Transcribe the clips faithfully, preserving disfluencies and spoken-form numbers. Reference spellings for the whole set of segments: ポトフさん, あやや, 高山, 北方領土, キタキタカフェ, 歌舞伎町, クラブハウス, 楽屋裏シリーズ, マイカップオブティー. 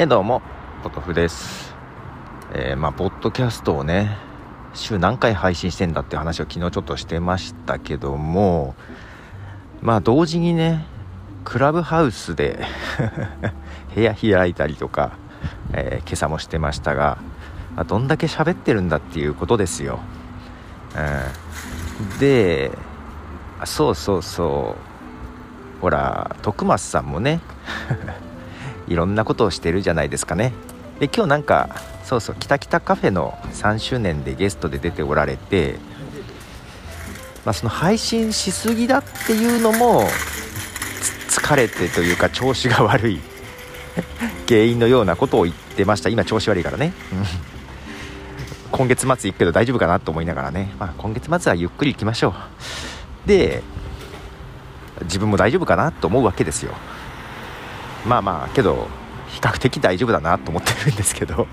えどうもポトフです、えー、まあポッドキャストをね週何回配信してんだって話を昨日ちょっとしてましたけども、まあ同時にねクラブハウスで部屋開いたりとか、えー、今朝もしてましたが、まあ、どんだけ喋ってるんだっていうことですよ、うん、でそうそうそうほら徳松さんもねいろんなことをしてるじゃないですかね。で今日なんかそうそうキタキタカフェのさんしゅうねんでゲストで出ておられて、まあ、その配信しすぎだっていうのも疲れてというか調子が悪い原因のようなことを言ってました。今調子悪いからね今月末行くけど大丈夫かなと思いながらね、まあ、今月末はゆっくり行きましょう。で自分も大丈夫かなと思うわけですよ。まあまあけど比較的大丈夫だなと思ってるんですけど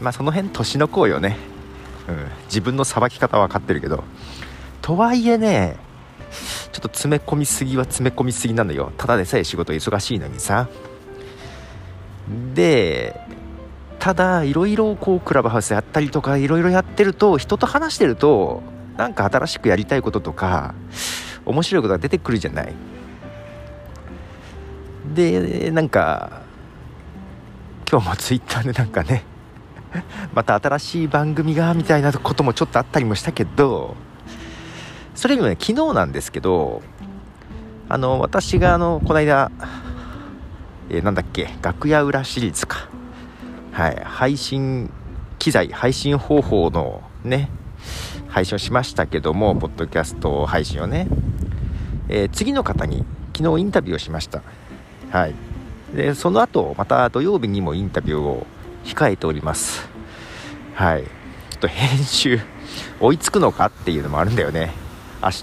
まあその辺年の功よね、うん、自分のさばき方は分かってるけど、とはいえねちょっと詰め込みすぎは詰め込みすぎなのよ。ただでさえ仕事忙しいのにさ。でただいろいろこうクラブハウスやったりとかいろいろやってると、人と話してるとなんか新しくやりたいこととか面白いことが出てくるじゃない。でなんか今日もツイッターでなんかねまた新しい番組がみたいなこともちょっとあったりもしたけど、それよりもね昨日なんですけど、あの私があのこの間、えー、なんだっけ楽屋裏シリーズか、はい、配信機材配信方法のね配信をしましたけども、ポッドキャスト配信をね、えー、次の方に昨日インタビューをしました。はい、でその後また土曜日にもインタビューを控えております。はい、ちょっと編集追いつくのかっていうのもあるんだよね。明日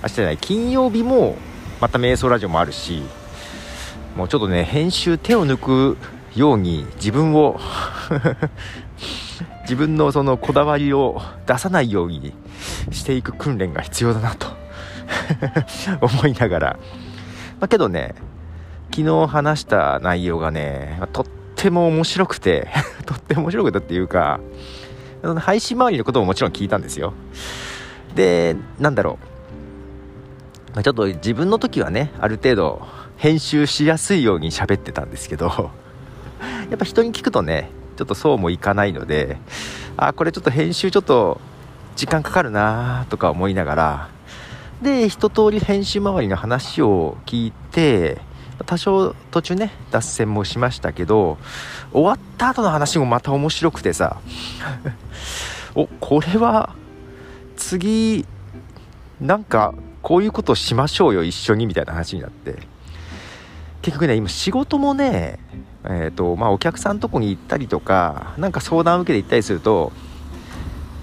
明日じゃない金曜日もまた瞑想ラジオもあるし、もうちょっとね編集手を抜くように自分を自分のそのこだわりを出さないようにしていく訓練が必要だなと思いながら、まあ、けどね昨日話した内容がねとっても面白くてとっても面白くてっていうか、配信周りのことももちろん聞いたんですよ。でなんだろうちょっと自分の時はねある程度編集しやすいように喋ってたんですけど、やっぱ人に聞くとねちょっとそうもいかないので、あこれちょっと編集ちょっと時間かかるなとか思いながら、で一通り編集周りの話を聞いて、多少途中ね脱線もしましたけど、終わった後の話もまた面白くてさおこれは次なんかこういうことしましょうよ一緒にみたいな話になって、結局ね今仕事もね、えーとまあ、お客さんとこに行ったりとかなんか相談受けて行ったりすると、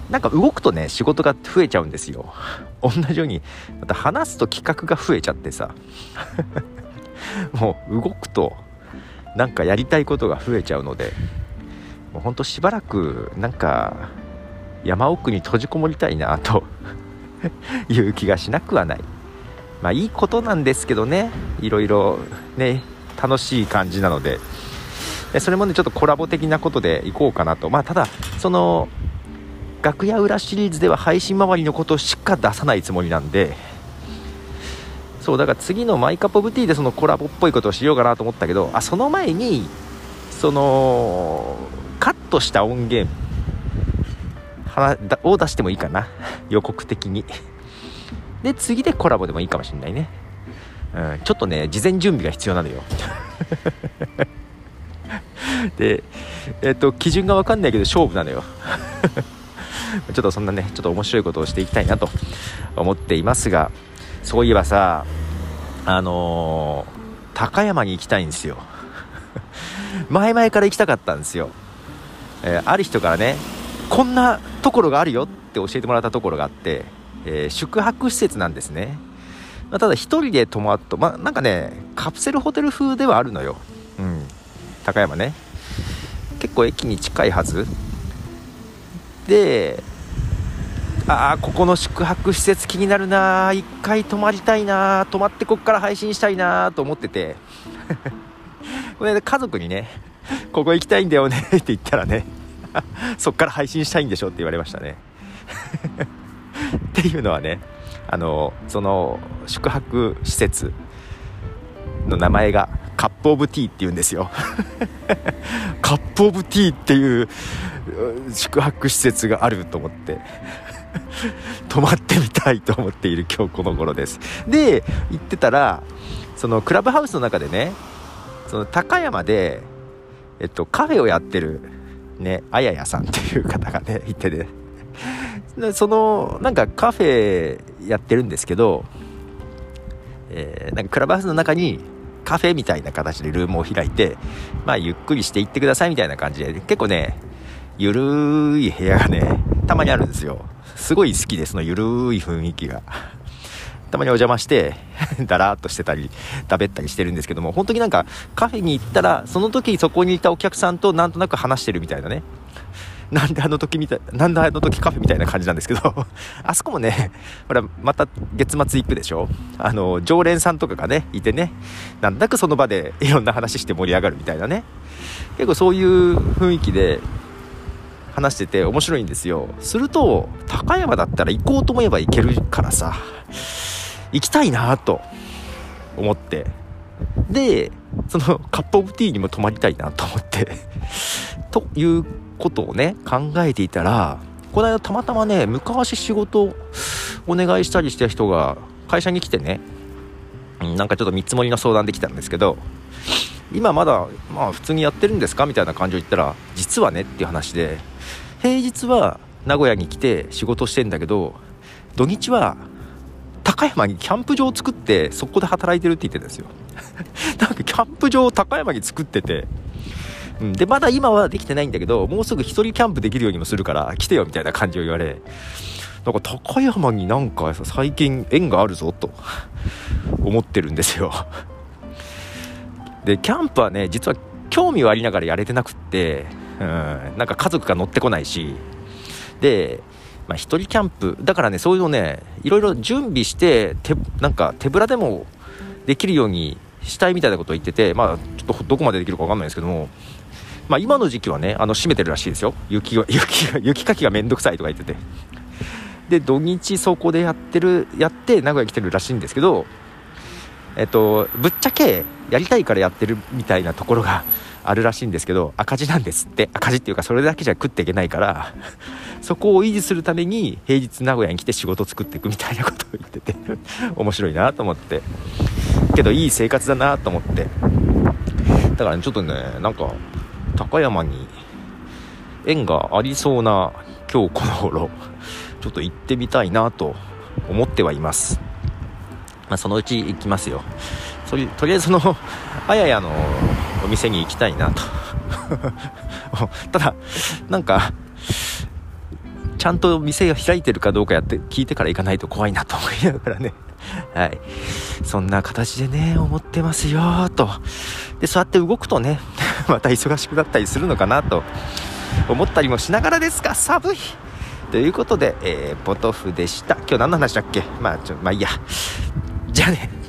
なんか動くとね仕事が増えちゃうんですよ。同じようにまた話すと企画が増えちゃってさもう動くとなんかやりたいことが増えちゃうので、もうほんとしばらくなんか山奥に閉じこもりたいなという気がしなくはない。まあいいことなんですけどね、いろいろね楽しい感じなので、それもねちょっとコラボ的なことでいこうかなと。まあただその楽屋裏シリーズでは配信周りのことしか出さないつもりなんで、そうだから次のマイカップオブティーでそのコラボっぽいことをしようかなと思ったけど、あその前にそのカットした音源を出してもいいかな予告的に。で次でコラボでもいいかもしれないね、うん、ちょっとね事前準備が必要なのよで、えっと、基準が分かんないけど勝負なのよちょっとそんなねちょっと面白いことをしていきたいなと思っていますが、そういえばさ、あのー、高山に行きたいんですよ前々から行きたかったんですよ、えー、ある人からねこんなところがあるよって教えてもらったところがあって、えー、宿泊施設なんですね。まあ、ただ一人で泊まっと、まあ、なんかねカプセルホテル風ではあるのよ、うん、高山ね結構駅に近いはずで、あここの宿泊施設気になるな、一回泊まりたいな、泊まってこっから配信したいなと思っててこれで家族にねここ行きたいんだよねって言ったらねそっから配信したいんでしょって言われましたねっていうのはね、あのその宿泊施設の名前がカップオブティーっていうんですよカップオブティーっていう宿泊施設があると思って泊まってみたいと思っている今日この頃です。で行ってたら、そのクラブハウスの中でね、その高山で、えっと、カフェをやってるね、あややさんっていう方がねいてねそのなんかカフェやってるんですけど、えー、なんかクラブハウスの中にカフェみたいな形でルームを開いて、まあゆっくりしていってくださいみたいな感じで、結構ねゆるい部屋がねたまにあるんですよ。すごい好きですのゆるい雰囲気が。たまにお邪魔してだらーっとしてたりだべったりしてるんですけども、本当になんかカフェに行ったらその時そこにいたお客さんとなんとなく話してるみたいなね、なんであの時みたいなんであの時カフェみたいな感じなんですけどあそこもねほらまた月末行くでしょ、あの常連さんとかがねいてね、なんだかその場でいろんな話して盛り上がるみたいなね、結構そういう雰囲気で話してて面白いんですよ。すると高山だったら行こうと思えば行けるからさ、行きたいなと思って、でそのカップオブティーにも泊まりたいなと思ってということをね考えていたら、この間たまたまね昔仕事お願いしたりした人が会社に来てね、なんかちょっと見積もりの相談できたんですけど、今まだまあ普通にやってるんですかみたいな感じを言ったら、実はねっていう話で、平日は名古屋に来て仕事してんだけど、土日は高山にキャンプ場を作ってそこで働いてるって言ってたんですよなんかキャンプ場を高山に作ってて、うん、でまだ今はできてないんだけど、もうすぐ一人キャンプできるようにもするから来てよみたいな感じを言われ、なんか高山になんか最近縁があるぞと思ってるんですよ。でキャンプはね実は興味はありながらやれてなくって、うん、なんか家族が乗ってこないしで、まあ、一人キャンプだからね、そういうのねいろいろ準備して手なんか手ぶらでもできるようにしたいみたいなことを言ってて、まあちょっとどこまでできるか分かんないですけども、まあ今の時期はねあの閉めてるらしいですよ。雪が雪が雪かきがめんどくさいとか言ってて、で土日そこでやってるやって名古屋来てるらしいんですけど、えっとぶっちゃけやりたいからやってるみたいなところがあるらしいんですけど、赤字なんですって。赤字っていうかそれだけじゃ食っていけないからそこを維持するために平日名古屋に来て仕事作っていくみたいなことを言ってて面白いなと思って、けどいい生活だなと思って、だから、ね、ちょっとねなんか高山に縁がありそうな今日この頃ちょっと行ってみたいなと思ってはいます。まあ、そのうち行きますよ。とりあえずそのあややのお店に行きたいなとただなんかちゃんと店を開いてるかどうかやって聞いてから行かないと怖いなと思いながらね、はい、そんな形でね思ってますよと。でそうやって動くとねまた忙しくなったりするのかなと思ったりもしながらですが、寒いということで、えー、ポトフでした。今日何の話だっけ、まあ、ちょまあいいやじゃあね。